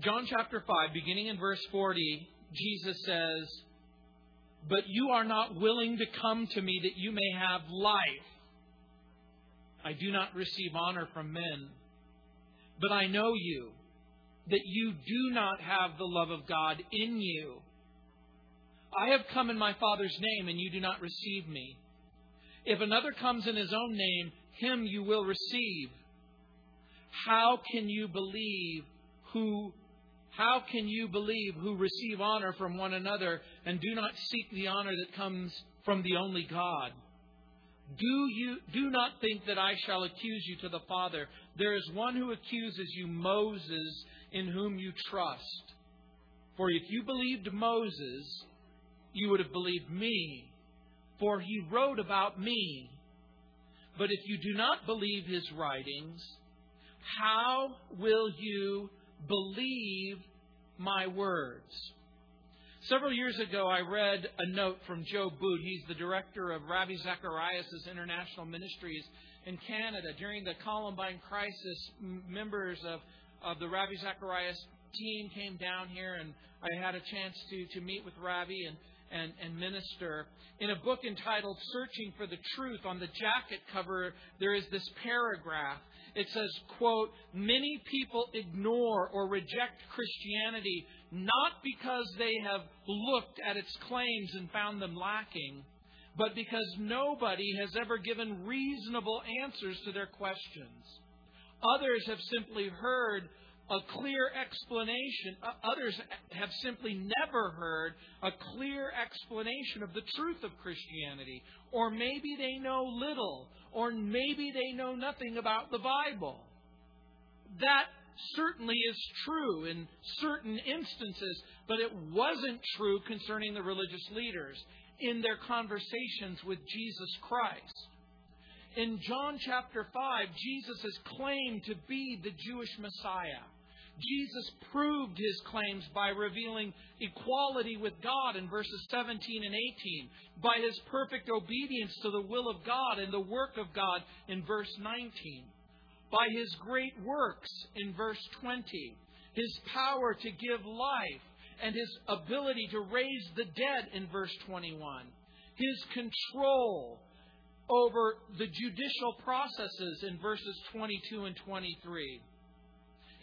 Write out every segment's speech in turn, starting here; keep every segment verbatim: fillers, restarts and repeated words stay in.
John chapter five, beginning in verse forty, Jesus says, "But you are not willing to come to me that you may have life. I do not receive honor from men, but I know you, that you do not have the love of God in you. I have come in my Father's name, and you do not receive me. If another comes in his own name, him you will receive. How can you believe who how can you believe who receive honor from one another and do not seek the honor that comes from the only God? Do you do not think that I shall accuse you to the Father? There is one who accuses you, Moses, in whom you trust. For if you believed Moses, you would have believed me, for he wrote about me. But if you do not believe his writings, how will you believe my words?" Several years ago, I read a note from Joe Boot. He's the director of Ravi Zacharias' International Ministries in Canada. During the Columbine crisis, members of, of the Ravi Zacharias team came down here, and I had a chance to, to meet with Ravi and And, and minister. In a book entitled Searching for the Truth, on the jacket cover, there is this paragraph. It says, quote, "Many people ignore or reject Christianity not because they have looked at its claims and found them lacking, but because nobody has ever given reasonable answers to their questions. Others have simply heard a clear explanation. Others have simply never heard a clear explanation of the truth of Christianity. Or maybe they know little, or maybe they know nothing about the Bible. That certainly is true in certain instances, but it wasn't true concerning the religious leaders in their conversations with Jesus Christ." In John chapter five, Jesus is claimed to be the Jewish Messiah. Jesus proved his claims by revealing equality with God in verses seventeen and eighteen, by his perfect obedience to the will of God and the work of God in verse nineteen, by his great works in verse twenty, his power to give life and his ability to raise the dead in verse twenty-one, his control over the judicial processes in verses twenty-two and twenty-three.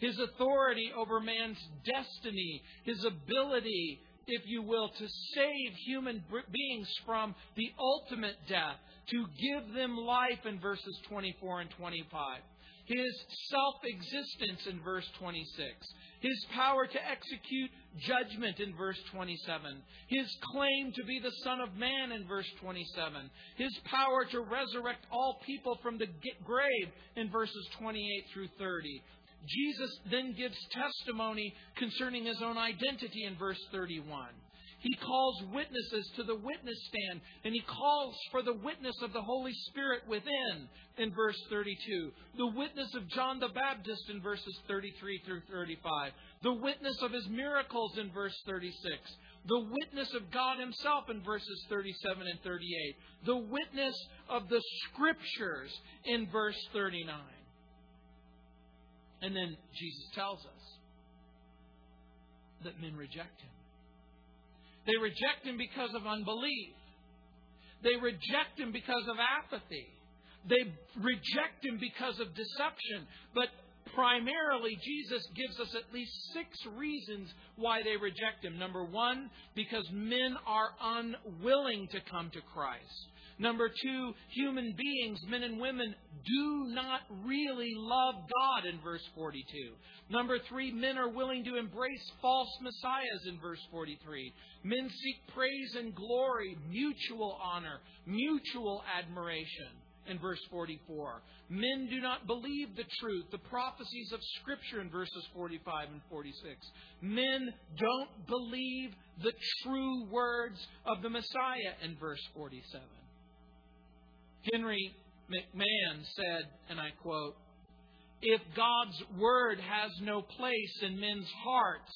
His authority over man's destiny, his ability, if you will, to save human beings from the ultimate death, to give them life in verses twenty-four and twenty-five. His self-existence in verse twenty-six. His power to execute judgment in verse twenty-seven. His claim to be the Son of Man in verse twenty-seven. His power to resurrect all people from the grave in verses twenty-eight through thirty. Jesus then gives testimony concerning his own identity in verse thirty-one. He calls witnesses to the witness stand, and he calls for the witness of the Holy Spirit within in verse thirty-two, the witness of John the Baptist in verses thirty-three through thirty-five, the witness of his miracles in verse thirty-six, the witness of God himself in verses thirty-seven and thirty-eight, the witness of the Scriptures in verse thirty-nine. And then Jesus tells us that men reject him. They reject him because of unbelief. They reject him because of apathy. They reject him because of deception. But primarily, Jesus gives us at least six reasons why they reject him. Number one, because men are unwilling to come to Christ. Number two, human beings, men and women, do not really love God in verse forty-two. Number three, men are willing to embrace false messiahs in verse forty-three. Men seek praise and glory, mutual honor, mutual admiration in verse forty-four. Men do not believe the truth, the prophecies of Scripture in verses forty-five and forty-six. Men don't believe the true words of the Messiah in verse forty-seven. Henry McMahon said, and I quote, "If God's word has no place in men's hearts,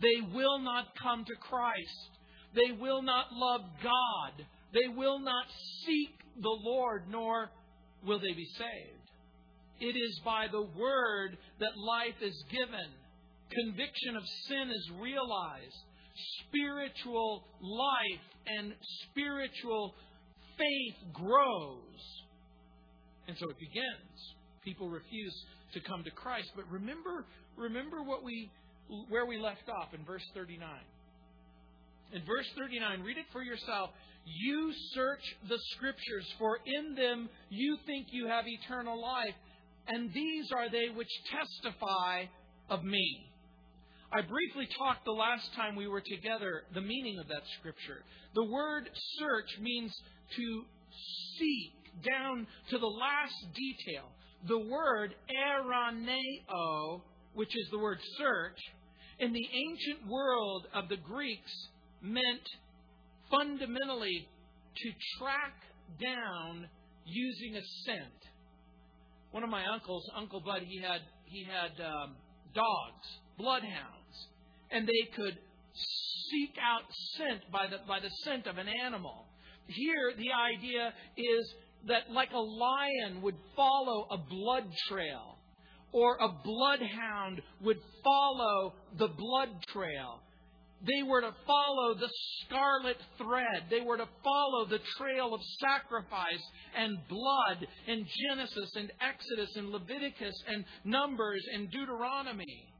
they will not come to Christ. They will not love God. They will not seek the Lord, nor will they be saved. It is by the word that life is given. Conviction of sin is realized. Spiritual life and spiritual faith grows. And so it begins. People refuse to come to Christ. But remember, remember what we where we left off in verse thirty-nine. In verse thirty-nine, read it for yourself. You search the Scriptures, for in them you think you have eternal life, and these are they which testify of me. I briefly talked the last time we were together the meaning of that Scripture. The word search means to seek down to the last detail. The word eraneo, which is the word search, in the ancient world of the Greeks meant fundamentally to track down using a scent. One of my uncles, Uncle Bud, he had he had um, dogs, bloodhounds, and they could seek out scent by the by the scent of an animal. Here, the idea is that like a lion would follow a blood trail, or a bloodhound would follow the blood trail. They were to follow the scarlet thread. They were to follow the trail of sacrifice and blood in Genesis and Exodus and Leviticus and Numbers and Deuteronomy.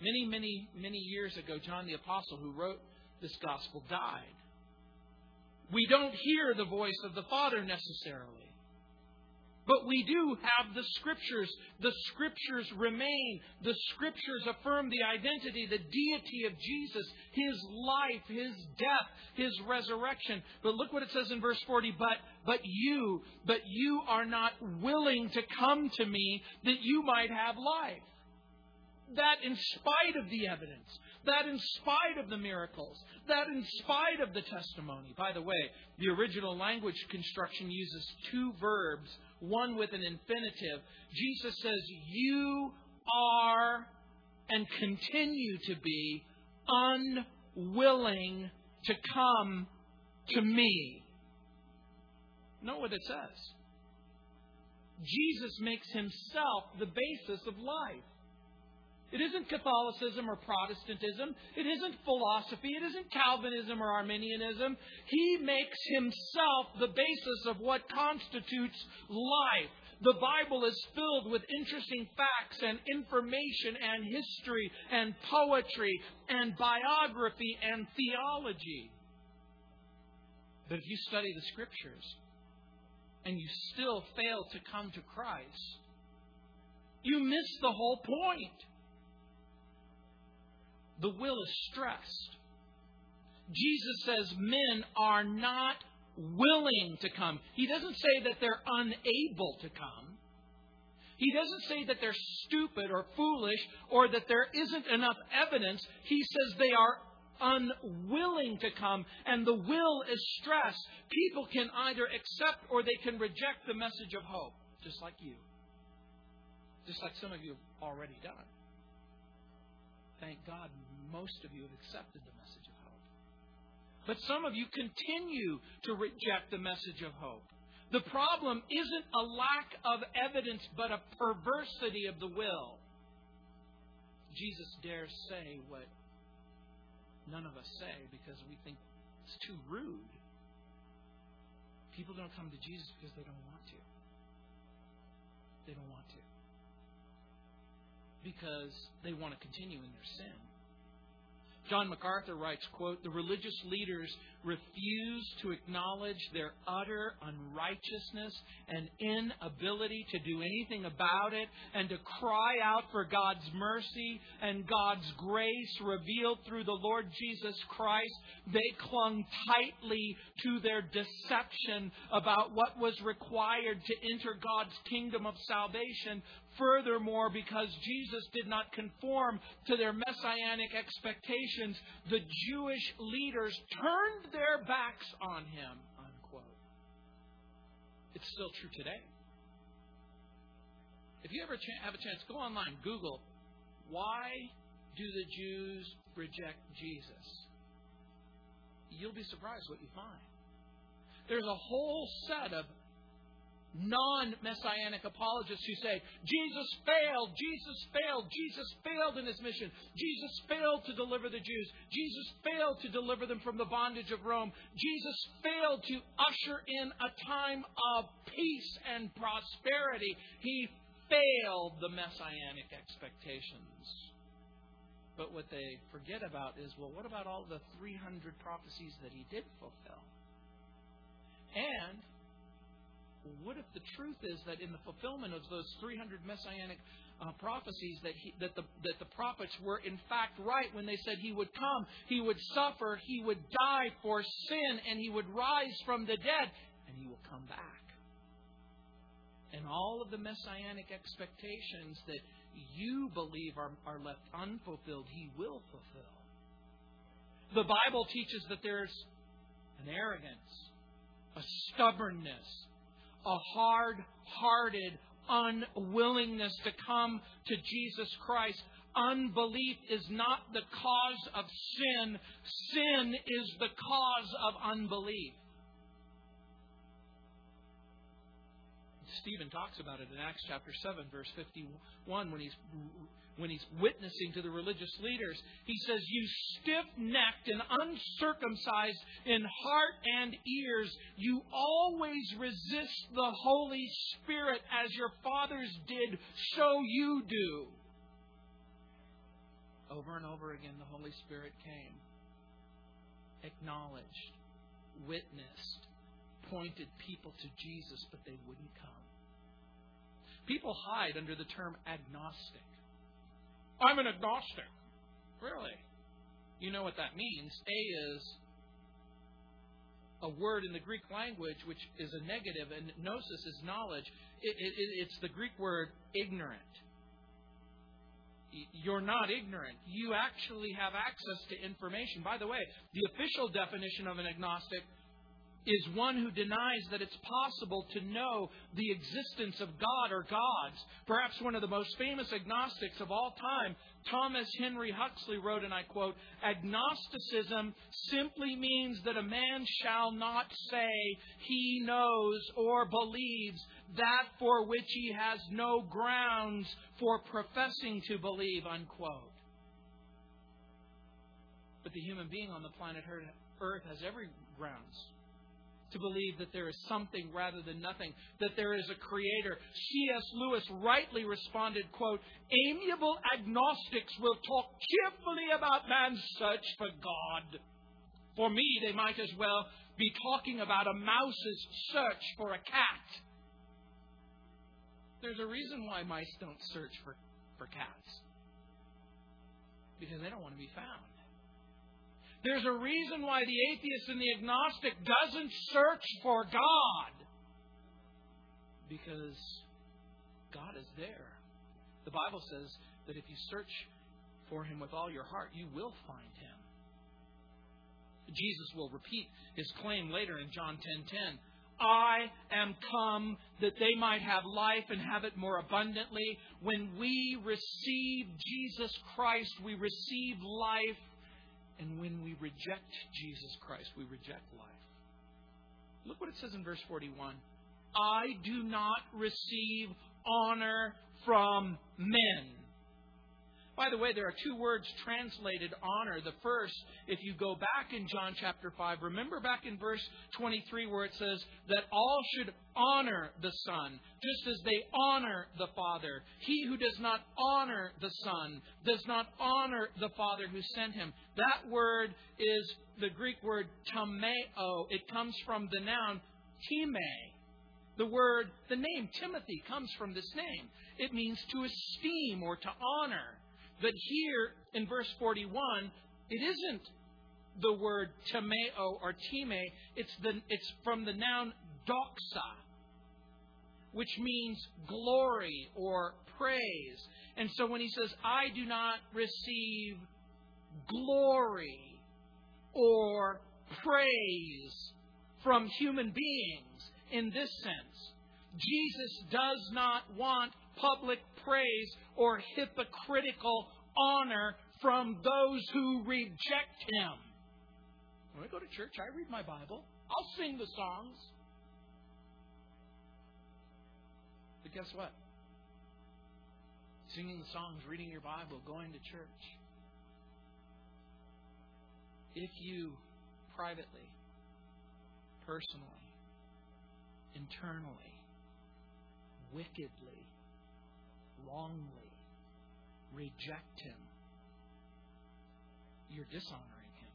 Many, many, many years ago, John the Apostle, who wrote this gospel, died. We don't hear the voice of the Father necessarily. But we do have the Scriptures. The Scriptures remain. The Scriptures affirm the identity, the deity of Jesus, His life, His death, His resurrection. But look what it says in verse forty. But, but you, but you are not willing to come to me that you might have life. That in spite of the evidence, that in spite of the miracles, that in spite of the testimony. By the way, the original language construction uses two verbs, one with an infinitive. Jesus says, you are and continue to be unwilling to come to me. Note what it says. Jesus makes himself the basis of life. It isn't Catholicism or Protestantism. It isn't philosophy. It isn't Calvinism or Arminianism. He makes himself the basis of what constitutes life. The Bible is filled with interesting facts and information and history and poetry and biography and theology. But if you study the Scriptures and you still fail to come to Christ, you miss the whole point. The will is stressed. Jesus says men are not willing to come. He doesn't say that they're unable to come. He doesn't say that they're stupid or foolish or that there isn't enough evidence. He says they are unwilling to come, and the will is stressed. People can either accept or they can reject the message of hope, just like you. Just like some of you have already done. Thank God most of you have accepted the message of hope. But some of you continue to reject the message of hope. The problem isn't a lack of evidence, but a perversity of the will. Jesus dares say what none of us say because we think it's too rude. People don't come to Jesus because they don't want to. They don't want to. Because they want to continue in their sin. John MacArthur writes, quote, "The religious leaders refuse to acknowledge their utter unrighteousness and inability to do anything about it and to cry out for God's mercy and God's grace revealed through the Lord Jesus Christ. They clung tightly to their deception about what was required to enter God's kingdom of salvation. Furthermore, because Jesus did not conform to their messianic expectations, the Jewish leaders turned their backs on him," unquote. It's still true today. If you ever have a chance, go online, Google, why do the Jews reject Jesus? You'll be surprised what you find. There's a whole set of non-messianic apologists who say, Jesus failed, Jesus failed, Jesus failed in his mission. Jesus failed to deliver the Jews. Jesus failed to deliver them from the bondage of Rome. Jesus failed to usher in a time of peace and prosperity. He failed the messianic expectations. But what they forget about is, well, what about all the three hundred prophecies that he did fulfill? And what if the truth is that in the fulfillment of those three hundred messianic uh, prophecies that he, that the that the prophets were in fact right when they said he would come, he would suffer, he would die for sin, and he would rise from the dead, and he will come back. And all of the messianic expectations that you believe are, are left unfulfilled, he will fulfill. The Bible teaches that there's an arrogance, a stubbornness, a hard-hearted unwillingness to come to Jesus Christ. Unbelief is not the cause of sin. Sin is the cause of unbelief. Stephen talks about it in Acts chapter seven, verse fifty-one, when he's when he's witnessing to the religious leaders. He says, "You stiff-necked and uncircumcised in heart and ears, you always resist the Holy Spirit as your fathers did, so you do." Over and over again, the Holy Spirit came, acknowledged, witnessed, pointed people to Jesus, but they wouldn't come. People hide under the term agnostic. I'm an agnostic. Really? You know what that means. A is a word in the Greek language which is a negative, and gnosis is knowledge. It, it, it's the Greek word ignorant. You're not ignorant. You actually have access to information. By the way, the official definition of an agnostic is one who denies that it's possible to know the existence of God or gods. Perhaps one of the most famous agnostics of all time, Thomas Henry Huxley, wrote, and I quote, "Agnosticism simply means that a man shall not say he knows or believes that for which he has no grounds for professing to believe," unquote. But the human being on the planet Earth has every grounds to believe that there is something rather than nothing, that there is a creator. C S Lewis rightly responded, quote, "Amiable agnostics will talk cheerfully about man's search for God. For me, they might as well be talking about a mouse's search for a cat." There's a reason why mice don't search for, for cats. Because they don't want to be found. There's a reason why the atheist and the agnostic doesn't search for God. Because God is there. The Bible says that if you search for him with all your heart, you will find him. Jesus will repeat his claim later in John ten ten. "I am come that they might have life and have it more abundantly." When we receive Jesus Christ, we receive life. And when we reject Jesus Christ, we reject life. Look what it says in verse forty-one. "I do not receive honor from men." By the way, there are two words translated honor. The first, if you go back in John chapter five, remember back in verse twenty-three where it says that all should honor the Son, just as they honor the Father. He who does not honor the Son does not honor the Father who sent him. That word is the Greek word tameo. It comes from the noun time. The word, the name Timothy comes from this name. It means to esteem or to honor. But here in verse forty-one, it isn't the word timeo or time. It's the it's from the noun doxa, which means glory or praise. And so when he says, "I do not receive glory or praise from human beings," in this sense, Jesus does not want public praise or hypocritical honor from those who reject him. When I go to church, I read my Bible. I'll sing the songs. But guess what? Singing the songs, reading your Bible, going to church. If you privately, personally, internally, wickedly, wrongly reject Him, you're dishonoring Him.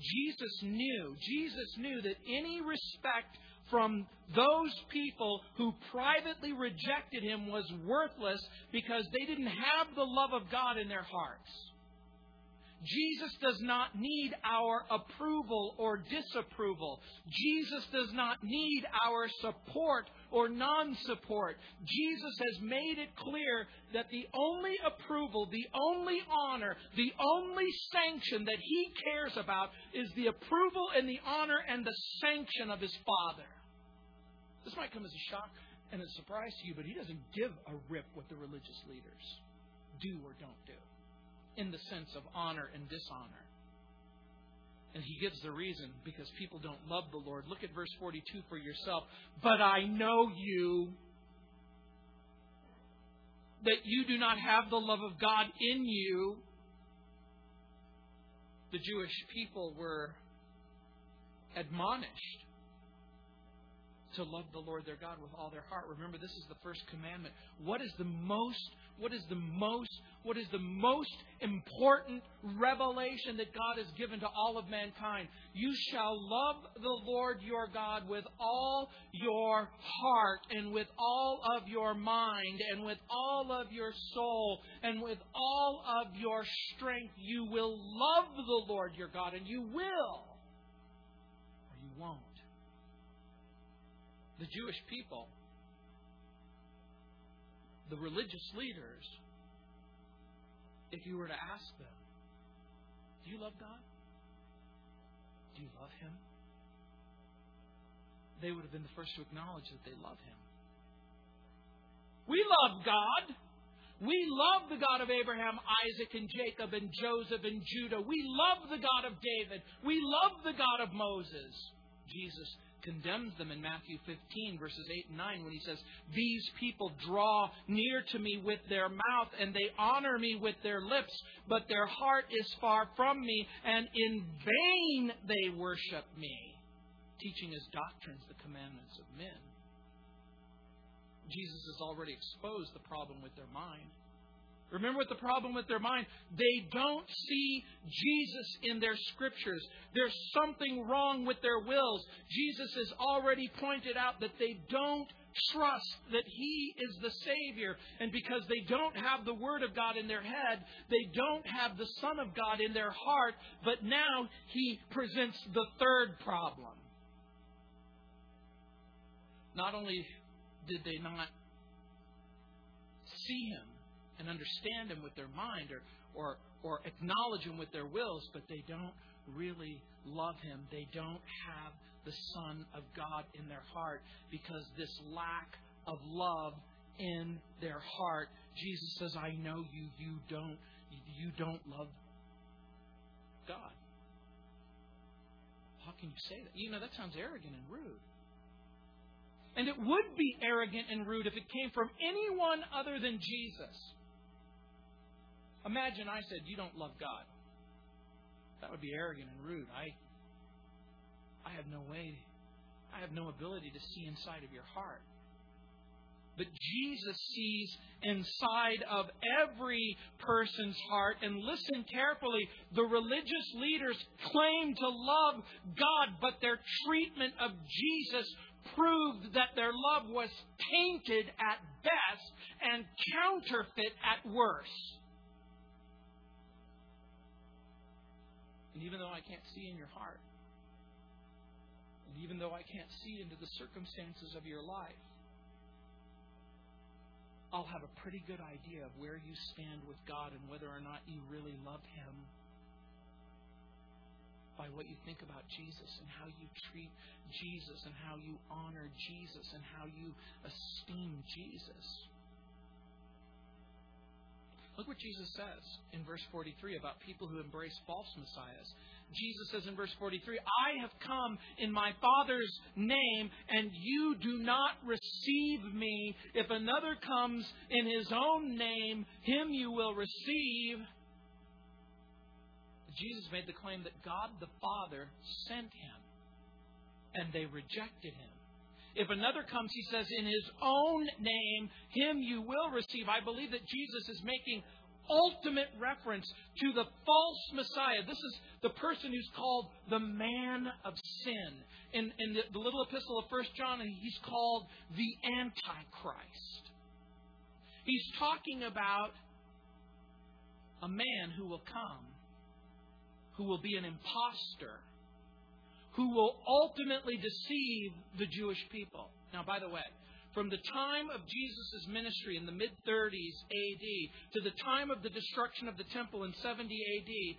Jesus knew, Jesus knew that any respect from those people who privately rejected Him was worthless because they didn't have the love of God in their hearts. Jesus does not need our approval or disapproval. Jesus does not need our support or non-support. Jesus has made it clear that the only approval, the only honor, the only sanction that He cares about is the approval and the honor and the sanction of His Father. This might come as a shock and a surprise to you, but He doesn't give a rip what the religious leaders do or don't do, in the sense of honor and dishonor. And He gives the reason, because people don't love the Lord. Look at verse forty-two for yourself. But I know you, that you do not have the love of God in you. The Jewish people were admonished to love the Lord their God with all their heart. Remember, this is the first commandment. What is the most What is the most, what is the most important revelation that God has given to all of mankind? You shall love the Lord your God with all your heart and with all of your mind and with all of your soul and with all of your strength. You will love the Lord your God, and you will, or you won't. The Jewish people, the religious leaders, if you were to ask them, do you love God? Do you love Him? They would have been the first to acknowledge that they love Him. We love God. We love the God of Abraham, Isaac, and Jacob, and Joseph, and Judah. We love the God of David. We love the God of Moses. Jesus condemns them in Matthew fifteen, verses eight and nine, when He says, these people draw near to me with their mouth, and they honor me with their lips, but their heart is far from me, and in vain they worship me, teaching as doctrines the commandments of men. Jesus has already exposed the problem with their mind. Remember what the problem with their mind? They don't see Jesus in their scriptures. There's something wrong with their wills. Jesus has already pointed out that they don't trust that He is the Savior. And because they don't have the Word of God in their head, they don't have the Son of God in their heart. But now He presents the third problem. Not only did they not see Him and understand Him with their mind, or, or or acknowledge Him with their wills, but they don't really love Him. They don't have the Son of God in their heart, because this lack of love in their heart, Jesus says, I know you, you don't, you don't love God. How can you say that? You know, that sounds arrogant and rude. And it would be arrogant and rude if it came from anyone other than Jesus. Imagine I said, you don't love God. That would be arrogant and rude. I I have no way, I have no ability to see inside of your heart. But Jesus sees inside of every person's heart. And listen carefully, the religious leaders claim to love God, but their treatment of Jesus proved that their love was tainted at best and counterfeit at worst. And even though I can't see in your heart, and even though I can't see into the circumstances of your life, I'll have a pretty good idea of where you stand with God and whether or not you really love Him by what you think about Jesus and how you treat Jesus and how you honor Jesus and how you esteem Jesus. Look what Jesus says in verse forty-three about people who embrace false messiahs. Jesus says in verse forty-three, I have come in my Father's name, and you do not receive me. If another comes in his own name, him you will receive. Jesus made the claim that God the Father sent him, and they rejected him. If another comes, he says, in his own name, him you will receive. I believe that Jesus is making ultimate reference to the false Messiah. This is the person who's called the man of sin. In, in the, the little epistle of First John, he's called the Antichrist. He's talking about a man who will come, who will be an imposter, who will ultimately deceive the Jewish people. Now, by the way, from the time of Jesus' ministry in the mid-thirties A D to the time of the destruction of the temple in seventy A D,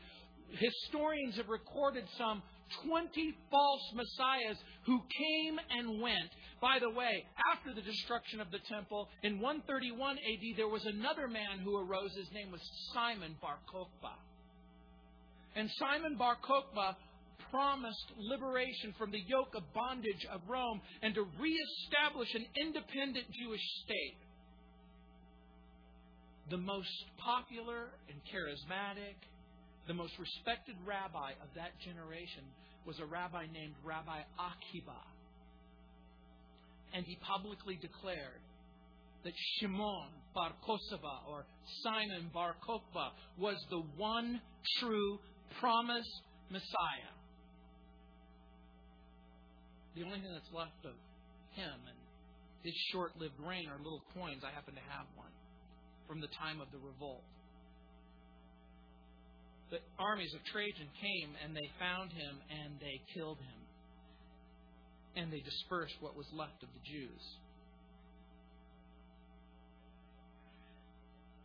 historians have recorded some twenty false messiahs who came and went. By the way, after the destruction of the temple in one thirty-one A D, there was another man who arose. His name was Simon Bar Kokhba. And Simon Bar Kokhba promised liberation from the yoke of bondage of Rome and to reestablish an independent Jewish state. The most popular and charismatic, the most respected rabbi of that generation was a rabbi named Rabbi Akiva. And he publicly declared that Shimon Bar Kokhba, or Simon Bar Kokhba, was the one true promised Messiah. The only thing that's left of him and his short-lived reign are little coins. I happen to have one from the time of the revolt. The armies of Trajan came and they found him and they killed him. And they dispersed what was left of the Jews.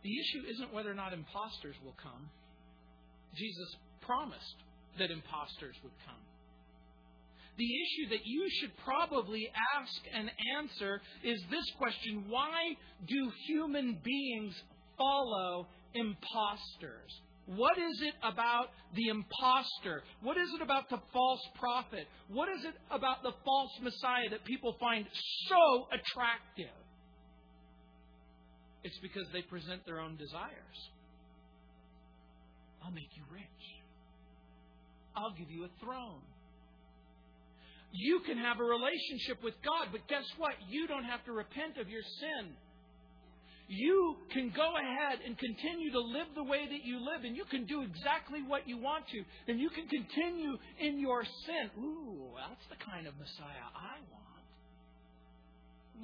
The issue isn't whether or not imposters will come. Jesus promised that imposters would come. The issue that you should probably ask and answer is this question: why do human beings follow imposters? What is it about the imposter? What is it about the false prophet? What is it about the false Messiah that people find so attractive? It's because they present their own desires. I'll make you rich. I'll give you a throne. You can have a relationship with God, but guess what? You don't have to repent of your sin. You can go ahead and continue to live the way that you live, and you can do exactly what you want to, and you can continue in your sin. Ooh, that's the kind of Messiah I want.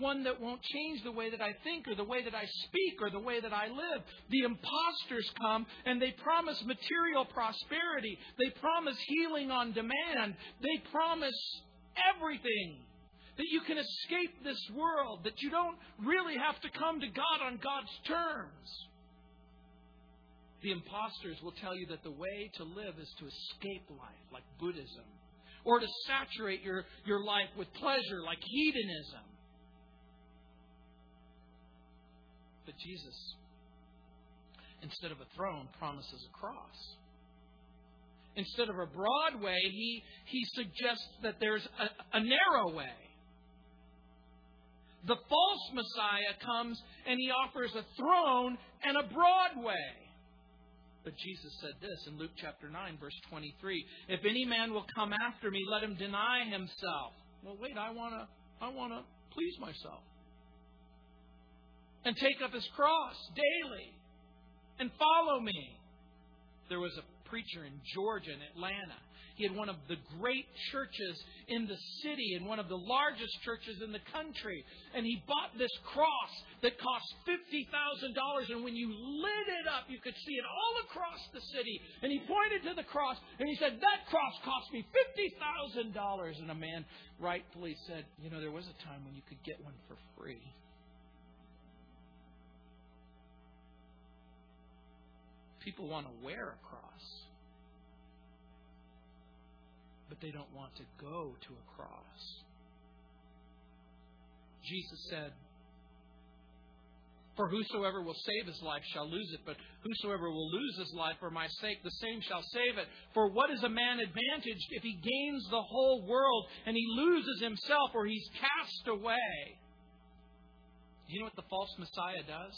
One that won't change the way that I think or the way that I speak or the way that I live. The imposters come and they promise material prosperity. They promise healing on demand. They promise everything, that you can escape this world, that you don't really have to come to God on God's terms. The imposters will tell you that the way to live is to escape life, like Buddhism, or to saturate your, your life with pleasure, like hedonism. But Jesus, instead of a throne, promises a cross. Instead of a broad way, he, he suggests that there's a, a narrow way. The false Messiah comes and he offers a throne and a broad way. But Jesus said this in Luke chapter nine, verse twenty-three. If any man will come after me, let him deny himself. Well, wait, I want to I want to please myself. And take up his cross daily and follow me. There was a preacher in Georgia, in Atlanta. He had one of the great churches in the city and one of the largest churches in the country. And he bought this cross that cost fifty thousand dollars. And when you lit it up, you could see it all across the city. And he pointed to the cross and he said, that cross cost me fifty thousand dollars. And a man rightfully said, you know, there was a time when you could get one for free. People want to wear a cross, but they don't want to go to a cross. Jesus said, For whosoever will save his life shall lose it, but whosoever will lose his life for my sake, the same shall save it. For what is a man advantaged if he gains the whole world and he loses himself, or he's cast away? Do you know what the false Messiah does?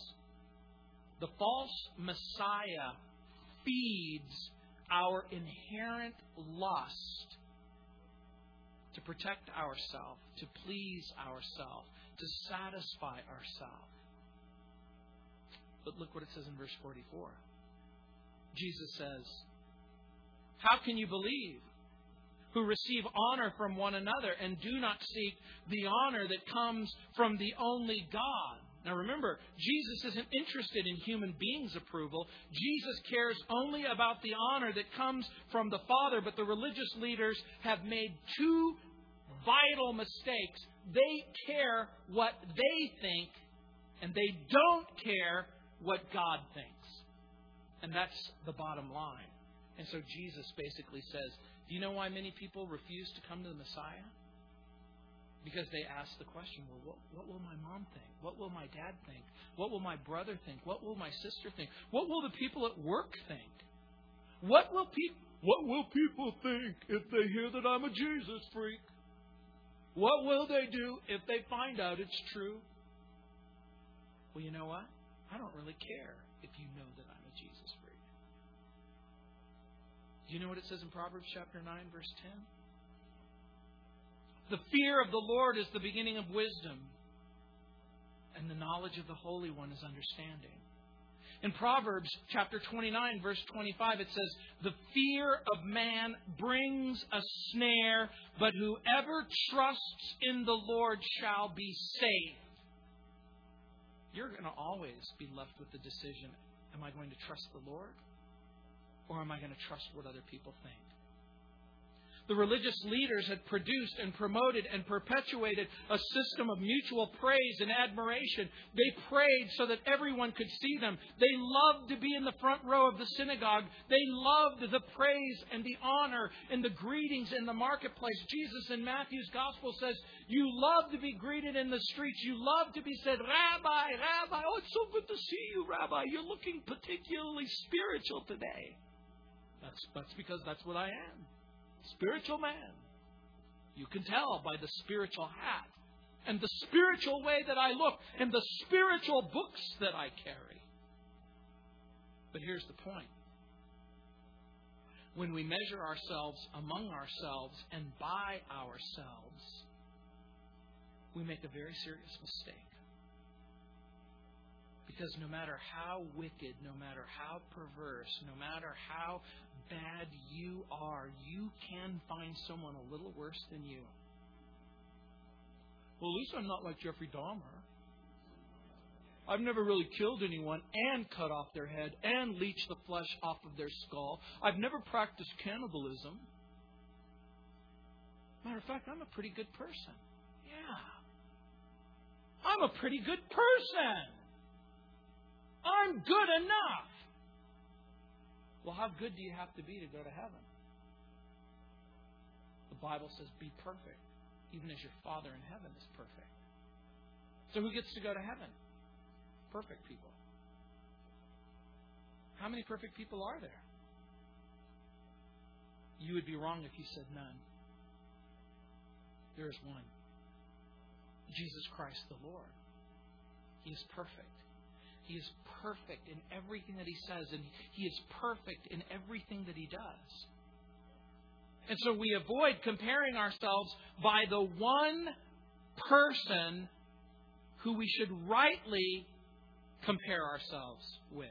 The false Messiah feeds our inherent lust to protect ourselves, to please ourselves, to satisfy ourselves. But look what it says in verse forty-four. Jesus says, "How can you believe who receive honor from one another and do not seek the honor that comes from the only God?" Now remember, Jesus isn't interested in human beings' approval. Jesus cares only about the honor that comes from the Father. But the religious leaders have made two vital mistakes. They care what they think, and they don't care what God thinks. And that's the bottom line. And so Jesus basically says, do you know why many people refuse to come to the Messiah? Because they ask the question, well, what, what will my mom think? What will my dad think? What will my brother think? What will my sister think? What will the people at work think? What will, pe- what will people think if they hear that I'm a Jesus freak? What will they do if they find out it's true? Well, you know what? I don't really care if you know that I'm a Jesus freak. Do you know what it says in Proverbs chapter nine, verse ten? The fear of the Lord is the beginning of wisdom, and the knowledge of the Holy One is understanding. In Proverbs chapter twenty-nine, verse twenty-five, it says, "The fear of man brings a snare, but whoever trusts in the Lord shall be saved." You're going to always be left with the decision, am I going to trust the Lord, or am I going to trust what other people think? The religious leaders had produced and promoted and perpetuated a system of mutual praise and admiration. They prayed so that everyone could see them. They loved to be in the front row of the synagogue. They loved the praise and the honor and the greetings in the marketplace. Jesus in Matthew's gospel says, you love to be greeted in the streets. You love to be said, Rabbi, Rabbi, oh, it's so good to see you, Rabbi. You're looking particularly spiritual today. That's, that's because that's what I am. Spiritual man. You can tell by the spiritual hat and the spiritual way that I look and the spiritual books that I carry. But here's the point. When we measure ourselves among ourselves and by ourselves, we make a very serious mistake. Because no matter how wicked, no matter how perverse, no matter how bad you are, you can find someone a little worse than you. Well, at least I'm not like Jeffrey Dahmer. I've never really killed anyone and cut off their head and leached the flesh off of their skull. I've never practiced cannibalism. Matter of fact, I'm a pretty good person. Yeah. I'm a pretty good person. I'm good enough. Well, how good do you have to be to go to heaven? The Bible says be perfect, even as your Father in heaven is perfect. So who gets to go to heaven? Perfect people. How many perfect people are there? You would be wrong if you said none. There is one. Jesus Christ the Lord. He is perfect. He is perfect in everything that he says, and he is perfect in everything that he does. And so we avoid comparing ourselves by the one person who we should rightly compare ourselves with.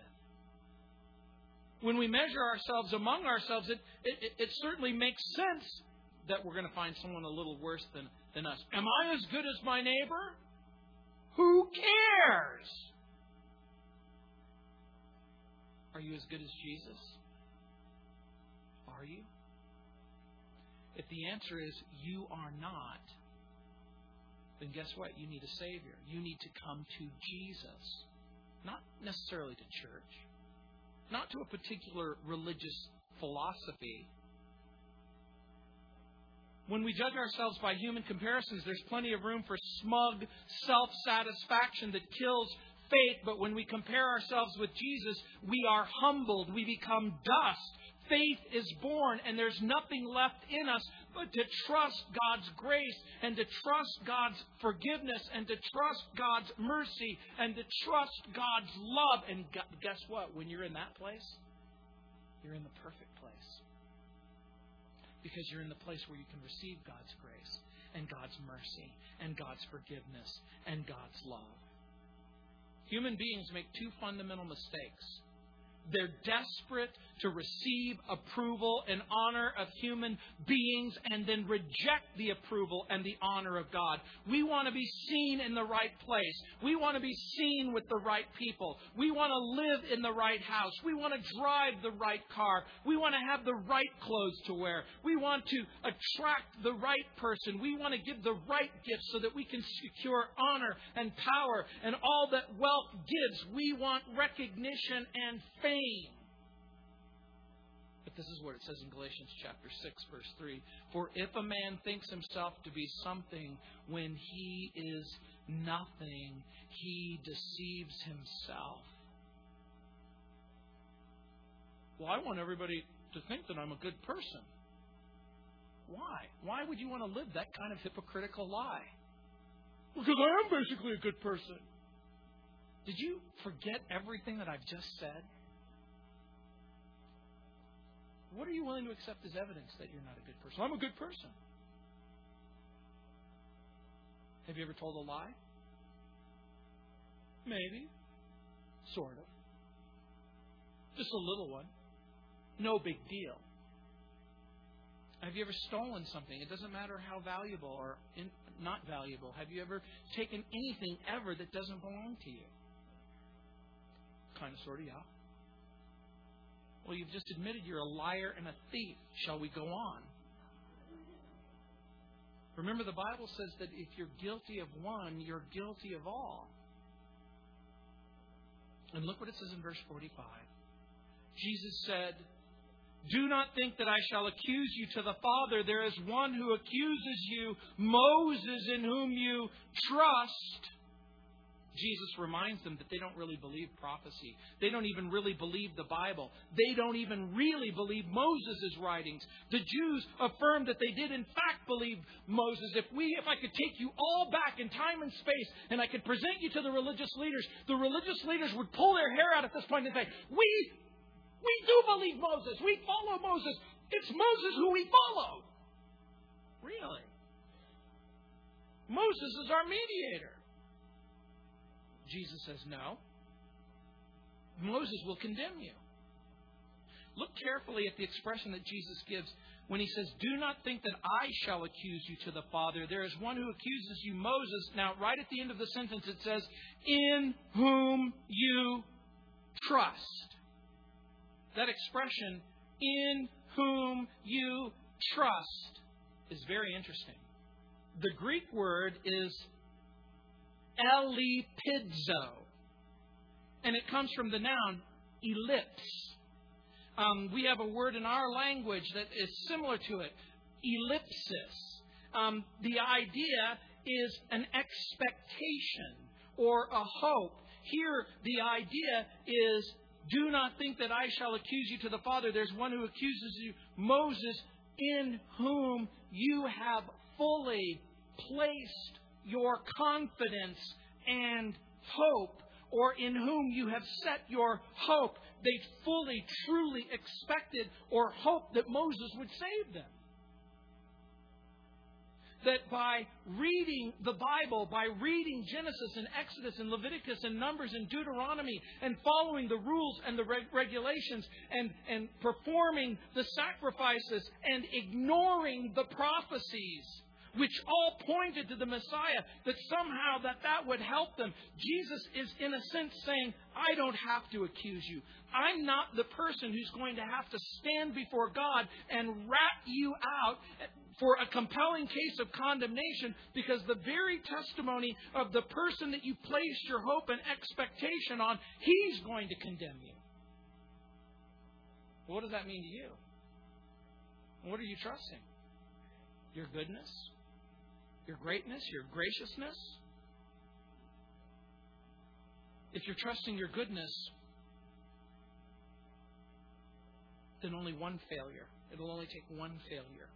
When we measure ourselves among ourselves, it, it, it certainly makes sense that we're going to find someone a little worse than, than us. Am I as good as my neighbor? Who cares? Are you as good as Jesus? Are you? If the answer is you are not, then guess what? You need a Savior. You need to come to Jesus. Not necessarily to church. Not to a particular religious philosophy. When we judge ourselves by human comparisons, there's plenty of room for smug self-satisfaction that kills fake, but when we compare ourselves with Jesus, we are humbled. We become dust. Faith is born, and there's nothing left in us but to trust God's grace and to trust God's forgiveness and to trust God's mercy and to trust God's love. And guess what? When you're in that place, you're in the perfect place, because you're in the place where you can receive God's grace and God's mercy and God's forgiveness and God's love. Human beings make two fundamental mistakes. They're desperate to receive approval and honor of human beings and then reject the approval and the honor of God. We want to be seen in the right place. We want to be seen with the right people. We want to live in the right house. We want to drive the right car. We want to have the right clothes to wear. We want to attract the right person. We want to give the right gifts so that we can secure honor and power and all that wealth gives. We want recognition and fame. But this is what it says in Galatians chapter six, verse three. For if a man thinks himself to be something when he is nothing, he deceives himself. Well, I want everybody to think that I'm a good person. Why? Why would you want to live that kind of hypocritical lie? Because I am basically a good person. Did you forget everything that I've just said? What are you willing to accept as evidence that you're not a good person? I'm a good person. Have you ever told a lie? Maybe. Sort of. Just a little one. No big deal. Have you ever stolen something? It doesn't matter how valuable or in, not valuable. Have you ever taken anything ever that doesn't belong to you? Kind of, sort of, yeah. Well, you've just admitted you're a liar and a thief. Shall we go on? Remember, the Bible says that if you're guilty of one, you're guilty of all. And look what it says in verse forty-five. Jesus said, "Do not think that I shall accuse you to the Father. There is one who accuses you, Moses, in whom you trust." Jesus reminds them that they don't really believe prophecy. They don't even really believe the Bible. They don't even really believe Moses' writings. The Jews affirmed that they did in fact believe Moses. If we, if I could take you all back in time and space and I could present you to the religious leaders, the religious leaders would pull their hair out at this point and say, we, we do believe Moses. We follow Moses. It's Moses who we follow. Really? Moses is our mediator. Jesus says, no. Moses will condemn you. Look carefully at the expression that Jesus gives when he says, do not think that I shall accuse you to the Father. There is one who accuses you, Moses. Now, right at the end of the sentence, it says, in whom you trust. That expression, in whom you trust, is very interesting. The Greek word is elipidzo. And it comes from the noun ellipse. Um, we have a word in our language that is similar to it, ellipsis. Um, the idea is an expectation or a hope. Here, the idea is, do not think that I shall accuse you to the Father. There's one who accuses you, Moses, in whom you have fully placed your confidence and hope, or in whom you have set your hope. They fully, truly expected or hoped that Moses would save them. That by reading the Bible, by reading Genesis and Exodus and Leviticus and Numbers and Deuteronomy and following the rules and the reg- regulations and, and performing the sacrifices and ignoring the prophecies, which all pointed to the Messiah, that somehow that that would help them. Jesus is, in a sense, saying, I don't have to accuse you. I'm not the person who's going to have to stand before God and rat you out for a compelling case of condemnation, because the very testimony of the person that you placed your hope and expectation on, he's going to condemn you. What does that mean to you? What are you trusting? Your goodness? Your greatness, your graciousness? If you're trusting your goodness, then only one failure. It'll only take one failure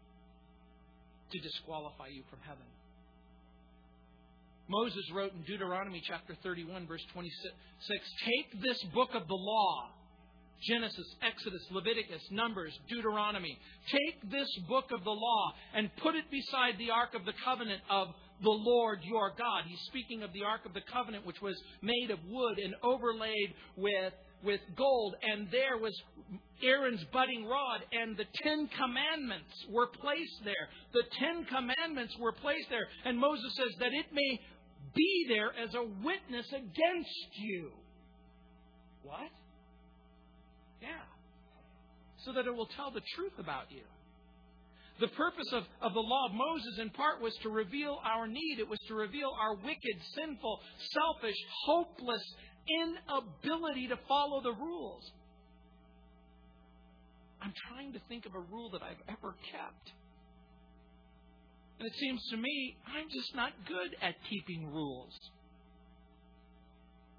to disqualify you from heaven. Moses wrote in Deuteronomy chapter thirty-one, verse twenty-six, "Take this book of the law, Genesis, Exodus, Leviticus, Numbers, Deuteronomy. Take this book of the law and put it beside the Ark of the Covenant of the Lord your God." He's speaking of the Ark of the Covenant, which was made of wood and overlaid with, with gold. And there was Aaron's budding rod, and the Ten Commandments were placed there. The Ten Commandments were placed there. And Moses says that it may be there as a witness against you. What? Yeah. So that it will tell the truth about you. The purpose of, of the law of Moses, in part, was to reveal our need. It was to reveal our wicked, sinful, selfish, hopeless inability to follow the rules. I'm trying to think of a rule that I've ever kept. And it seems to me, I'm just not good at keeping rules.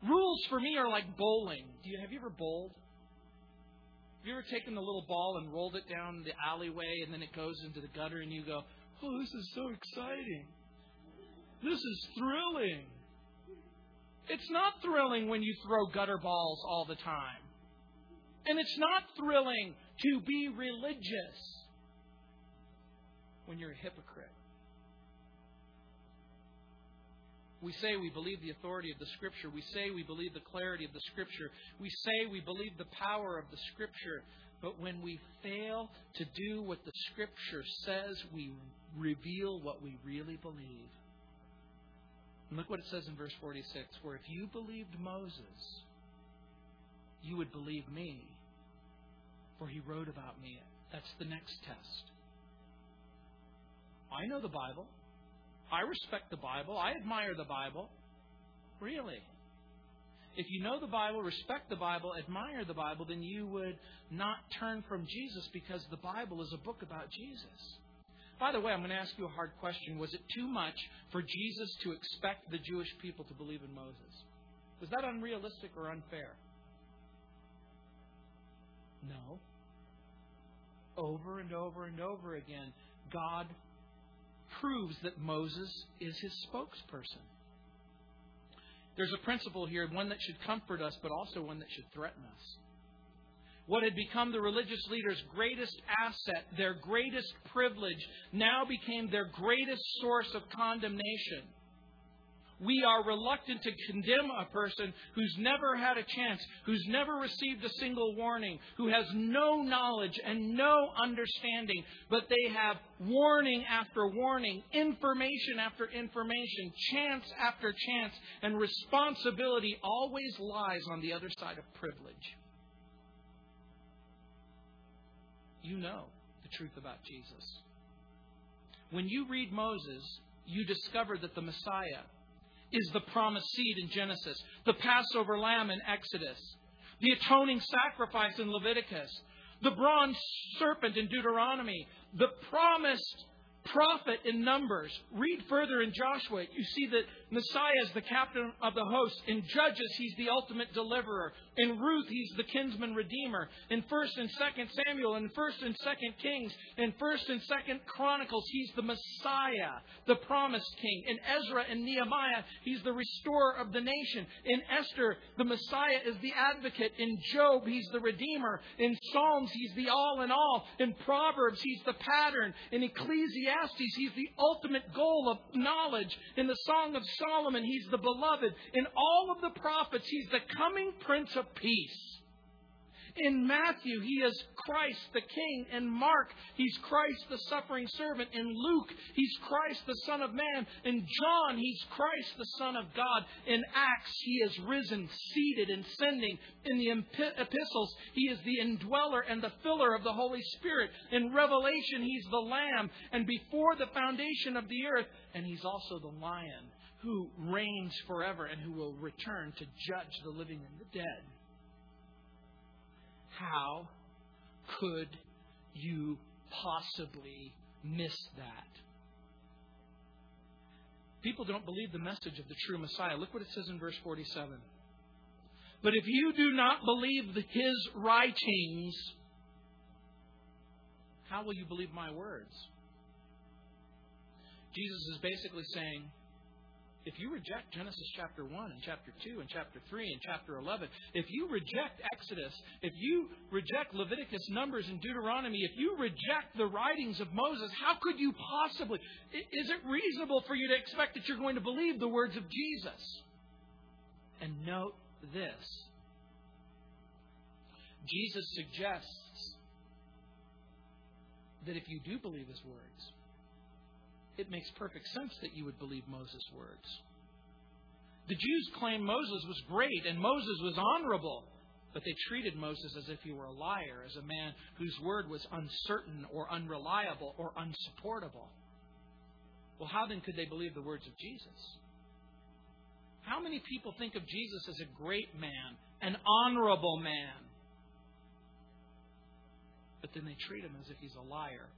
Rules for me are like bowling. Do you, have you ever bowled? Have you ever taken the little ball and rolled it down the alleyway, and then it goes into the gutter, and you go, "Oh, this is so exciting. This is thrilling." It's not thrilling when you throw gutter balls all the time. And it's not thrilling to be religious when you're a hypocrite. We say we believe the authority of the Scripture. We say we believe the clarity of the Scripture. We say we believe the power of the Scripture. But when we fail to do what the Scripture says, we reveal what we really believe. And look what it says in verse forty-six. "For if you believed Moses, you would believe me, for he wrote about me." That's the next test. I know the Bible. I respect the Bible. I admire the Bible. Really? If you know the Bible, respect the Bible, admire the Bible, then you would not turn from Jesus, because the Bible is a book about Jesus. By the way, I'm going to ask you a hard question. Was it too much for Jesus to expect the Jewish people to believe in Moses? Was that unrealistic or unfair? No. Over and over and over again, God proves that Moses is his spokesperson. There's a principle here, one that should comfort us, but also one that should threaten us. What had become the religious leaders' greatest asset, their greatest privilege, now became their greatest source of condemnation. We are reluctant to condemn a person who's never had a chance, who's never received a single warning, who has no knowledge and no understanding, but they have warning after warning, information after information, chance after chance, and responsibility always lies on the other side of privilege. You know the truth about Jesus. When you read Moses, you discover that the Messiah is the promised seed in Genesis, the Passover lamb in Exodus, the atoning sacrifice in Leviticus, the bronze serpent in Deuteronomy, the promised prophet in Numbers. Read further in Joshua. You see that Messiah is the captain of the host. In Judges, he's the ultimate deliverer. In Ruth, he's the kinsman redeemer. In First and Second Samuel, in First and Second Kings, in First and Second Chronicles, he's the Messiah, the promised king. In Ezra and Nehemiah, he's the restorer of the nation. In Esther, the Messiah is the advocate. In Job, he's the redeemer. In Psalms, he's the all in all. In Proverbs, he's the pattern. In Ecclesiastes, he's the ultimate goal of knowledge. In the Song of Solomon, he's the beloved. In all of the prophets, he's the coming Prince of Peace. In Matthew, he is Christ the King. In Mark, he's Christ the suffering servant. In Luke, he's Christ the Son of Man. In John, he's Christ the Son of God. In Acts, he is risen, seated, and sending. In the epistles, he is the indweller and the filler of the Holy Spirit. In Revelation, he's the Lamb, and before the foundation of the earth, and he's also the Lion who reigns forever and who will return to judge the living and the dead. How could you possibly miss that? People don't believe the message of the true Messiah. Look what it says in verse forty-seven. But if you do not believe his writings, how will you believe my words? Jesus is basically saying, if you reject Genesis chapter one and chapter two and chapter three and chapter eleven, if you reject Exodus, if you reject Leviticus, Numbers, and Deuteronomy, if you reject the writings of Moses, how could you possibly, is it reasonable for you to expect that you're going to believe the words of Jesus? And note this. Jesus suggests that if you do believe his words, it makes perfect sense that you would believe Moses' words. The Jews claimed Moses was great and Moses was honorable, but they treated Moses as if he were a liar, as a man whose word was uncertain or unreliable or unsupportable. Well, how then could they believe the words of Jesus? How many people think of Jesus as a great man, an honorable man, but then they treat him as if he's a liar?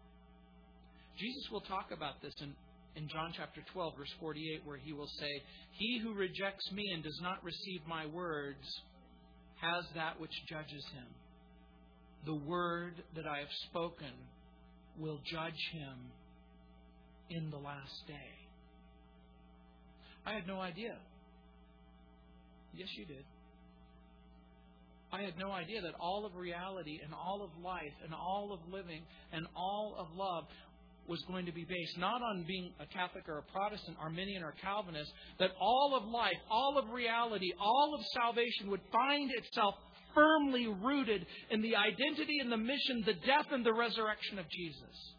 Jesus will talk about this in, in John chapter twelve, verse forty-eight, where he will say, "He who rejects me and does not receive my words has that which judges him. The word that I have spoken will judge him in the last day." I had no idea. Yes, you did. I had no idea that all of reality and all of life and all of living and all of love was going to be based not on being a Catholic or a Protestant, Arminian or Calvinist, that all of life, all of reality, all of salvation would find itself firmly rooted in the identity and the mission, the death and the resurrection of Jesus.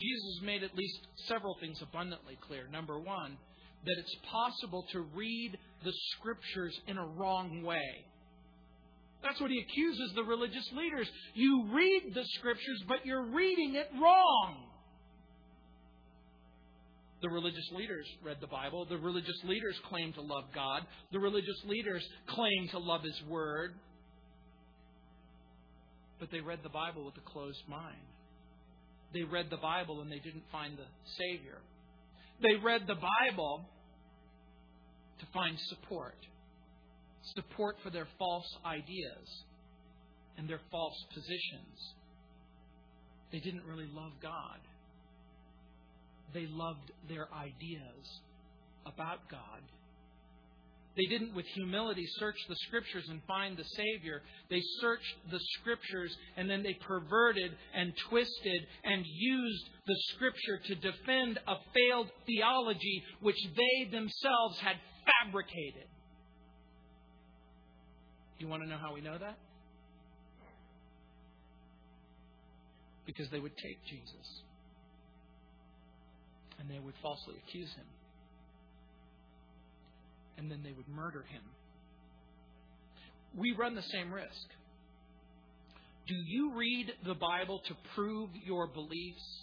Jesus made at least several things abundantly clear. Number one, that it's possible to read the Scriptures in a wrong way. That's what he accuses the religious leaders. You read the Scriptures, but you're reading it wrong. The religious leaders read the Bible. The religious leaders claim to love God. The religious leaders claim to love his word. But they read the Bible with a closed mind. They read the Bible and they didn't find the Savior. They read the Bible to find support. Support for their false ideas and their false positions. They didn't really love God. They loved their ideas about God. They didn't, with humility, search the Scriptures and find the Savior. They searched the Scriptures and then they perverted and twisted and used the Scripture to defend a failed theology which they themselves had fabricated. You want to know how we know that? Because they would take Jesus and they would falsely accuse him. And then they would murder him. We run the same risk. Do you read the Bible to prove your beliefs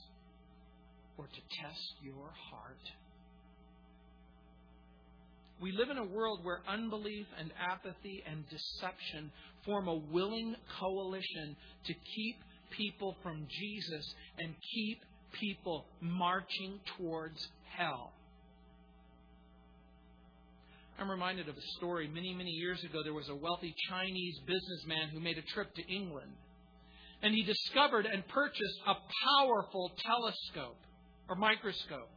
or to test your heart? We live in a world where unbelief and apathy and deception form a willing coalition to keep people from Jesus and keep people marching towards hell. I'm reminded of a story. Many, many years ago, there was a wealthy Chinese businessman who made a trip to England. And he discovered and purchased a powerful telescope or microscope.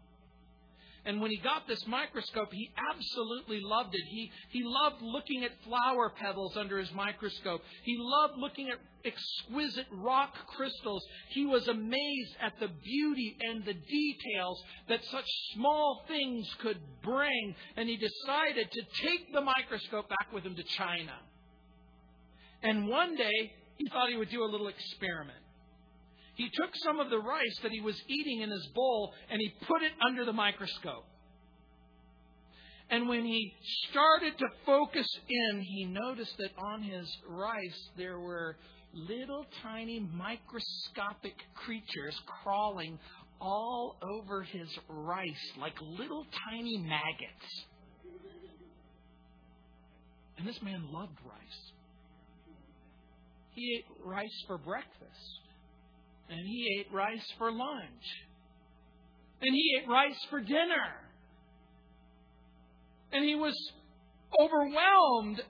And when he got this microscope, he absolutely loved it. He he loved looking at flower petals under his microscope. He loved looking at exquisite rock crystals. He was amazed at the beauty and the details that such small things could bring. And he decided to take the microscope back with him to China. And one day, he thought he would do a little experiment. He took some of the rice that he was eating in his bowl and he put it under the microscope. And when he started to focus in, he noticed that on his rice there were little tiny microscopic creatures crawling all over his rice like little tiny maggots. And this man loved rice. He ate rice for breakfast. And he ate rice for lunch. And he ate rice for dinner. And he was overwhelmed.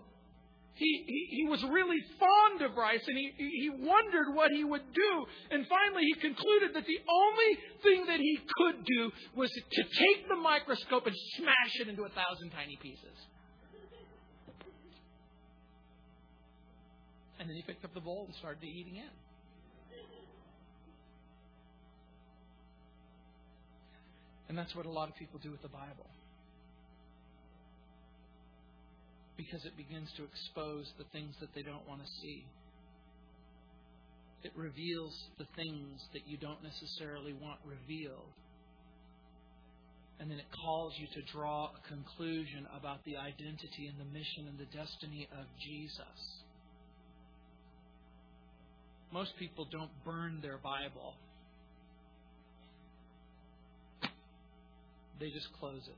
He, he, he was really fond of rice, and he, he wondered what he would do. And finally, he concluded that the only thing that he could do was to take the microscope and smash it into a thousand tiny pieces. And then he picked up the bowl and started eating it. And that's what a lot of people do with the Bible. Because it begins to expose the things that they don't want to see. It reveals the things that you don't necessarily want revealed. And then it calls you to draw a conclusion about the identity and the mission and the destiny of Jesus. Most people don't burn their Bible. They just close it.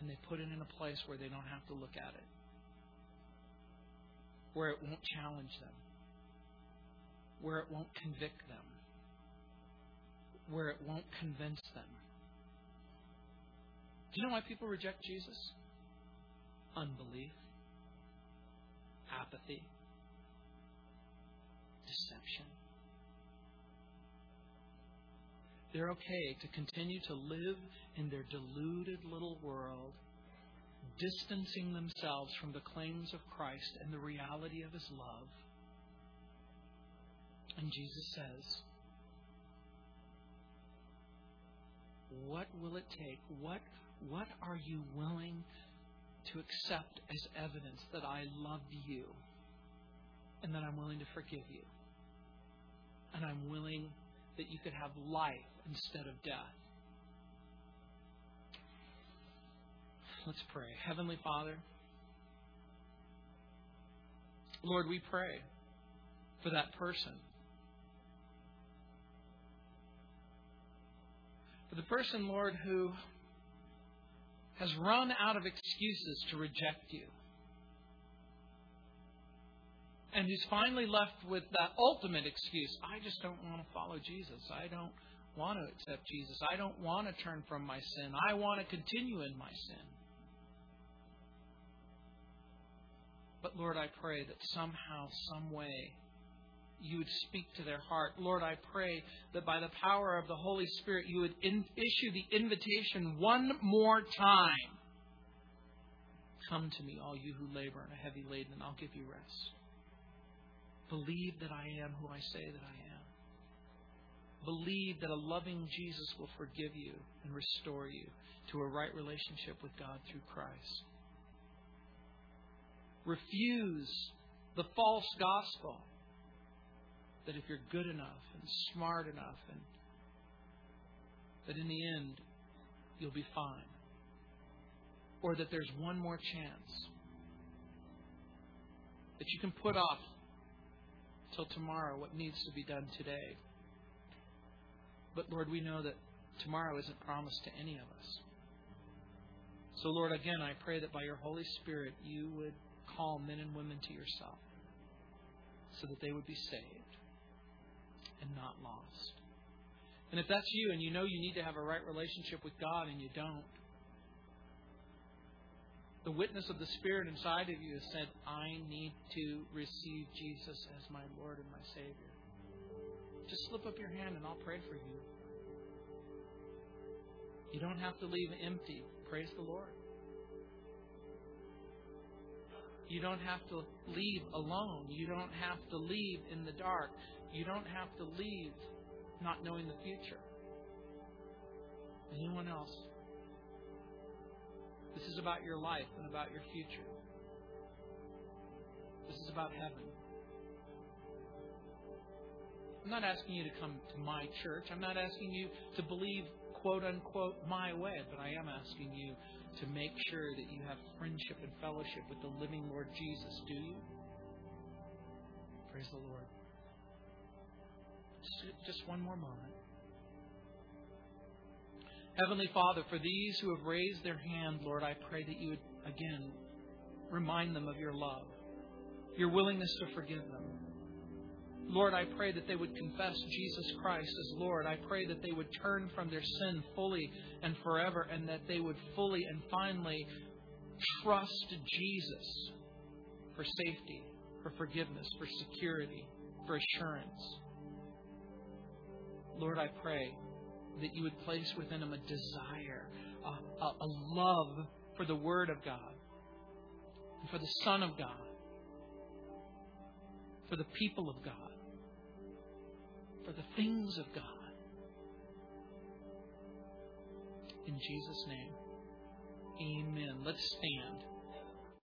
And they put it in a place where they don't have to look at it. Where it won't challenge them. Where it won't convict them. Where it won't convince them. Do you know why people reject Jesus? Unbelief. Apathy. Deception. They're okay to continue to live in their deluded little world, distancing themselves from the claims of Christ and the reality of His love. And Jesus says, what will it take? What, what are you willing to accept as evidence that I love you and that I'm willing to forgive you? And I'm willing that you could have life instead of death. Let's pray. Heavenly Father, Lord, we pray for that person. For the person, Lord, who has run out of excuses to reject you. And who's finally left with that ultimate excuse. I just don't want to follow Jesus. I don't want to accept Jesus. I don't want to turn from my sin. I want to continue in my sin. But Lord, I pray that somehow, some way, you would speak to their heart. Lord, I pray that by the power of the Holy Spirit, you would in- issue the invitation one more time. Come to me, all you who labor and are heavy laden, and I'll give you rest. Believe that I am who I say that I am. Believe that a loving Jesus will forgive you and restore you to a right relationship with God through Christ. Refuse the false gospel that if you're good enough and smart enough, and that in the end you'll be fine, or that there's one more chance that you can put off till tomorrow what needs to be done today. But Lord, we know that tomorrow isn't promised to any of us. So Lord, again, I pray that by your Holy Spirit, you would call men and women to yourself so that they would be saved and not lost. And if that's you and you know you need to have a right relationship with God and you don't, the witness of the Spirit inside of you has said, I need to receive Jesus as my Lord and my Savior. Just slip up your hand and I'll pray for you. You don't have to leave empty. Praise the Lord. You don't have to leave alone. You don't have to leave in the dark. You don't have to leave not knowing the future. Anyone else? This is about your life and about your future. This is about heaven. I'm not asking you to come to my church. I'm not asking you to believe, quote unquote, my way. But I am asking you to make sure that you have friendship and fellowship with the living Lord Jesus. Do you? Praise the Lord. Just, just one more moment. Heavenly Father, for these who have raised their hand, Lord, I pray that you would, again, remind them of your love, your willingness to forgive them. Lord, I pray that they would confess Jesus Christ as Lord. I pray that they would turn from their sin fully and forever, and that they would fully and finally trust Jesus for safety, for forgiveness, for security, for assurance. Lord, I pray that you would place within them a desire, a, a, a love for the Word of God, for the Son of God, for the people of God, for the things of God. In Jesus' name, amen. Let's stand.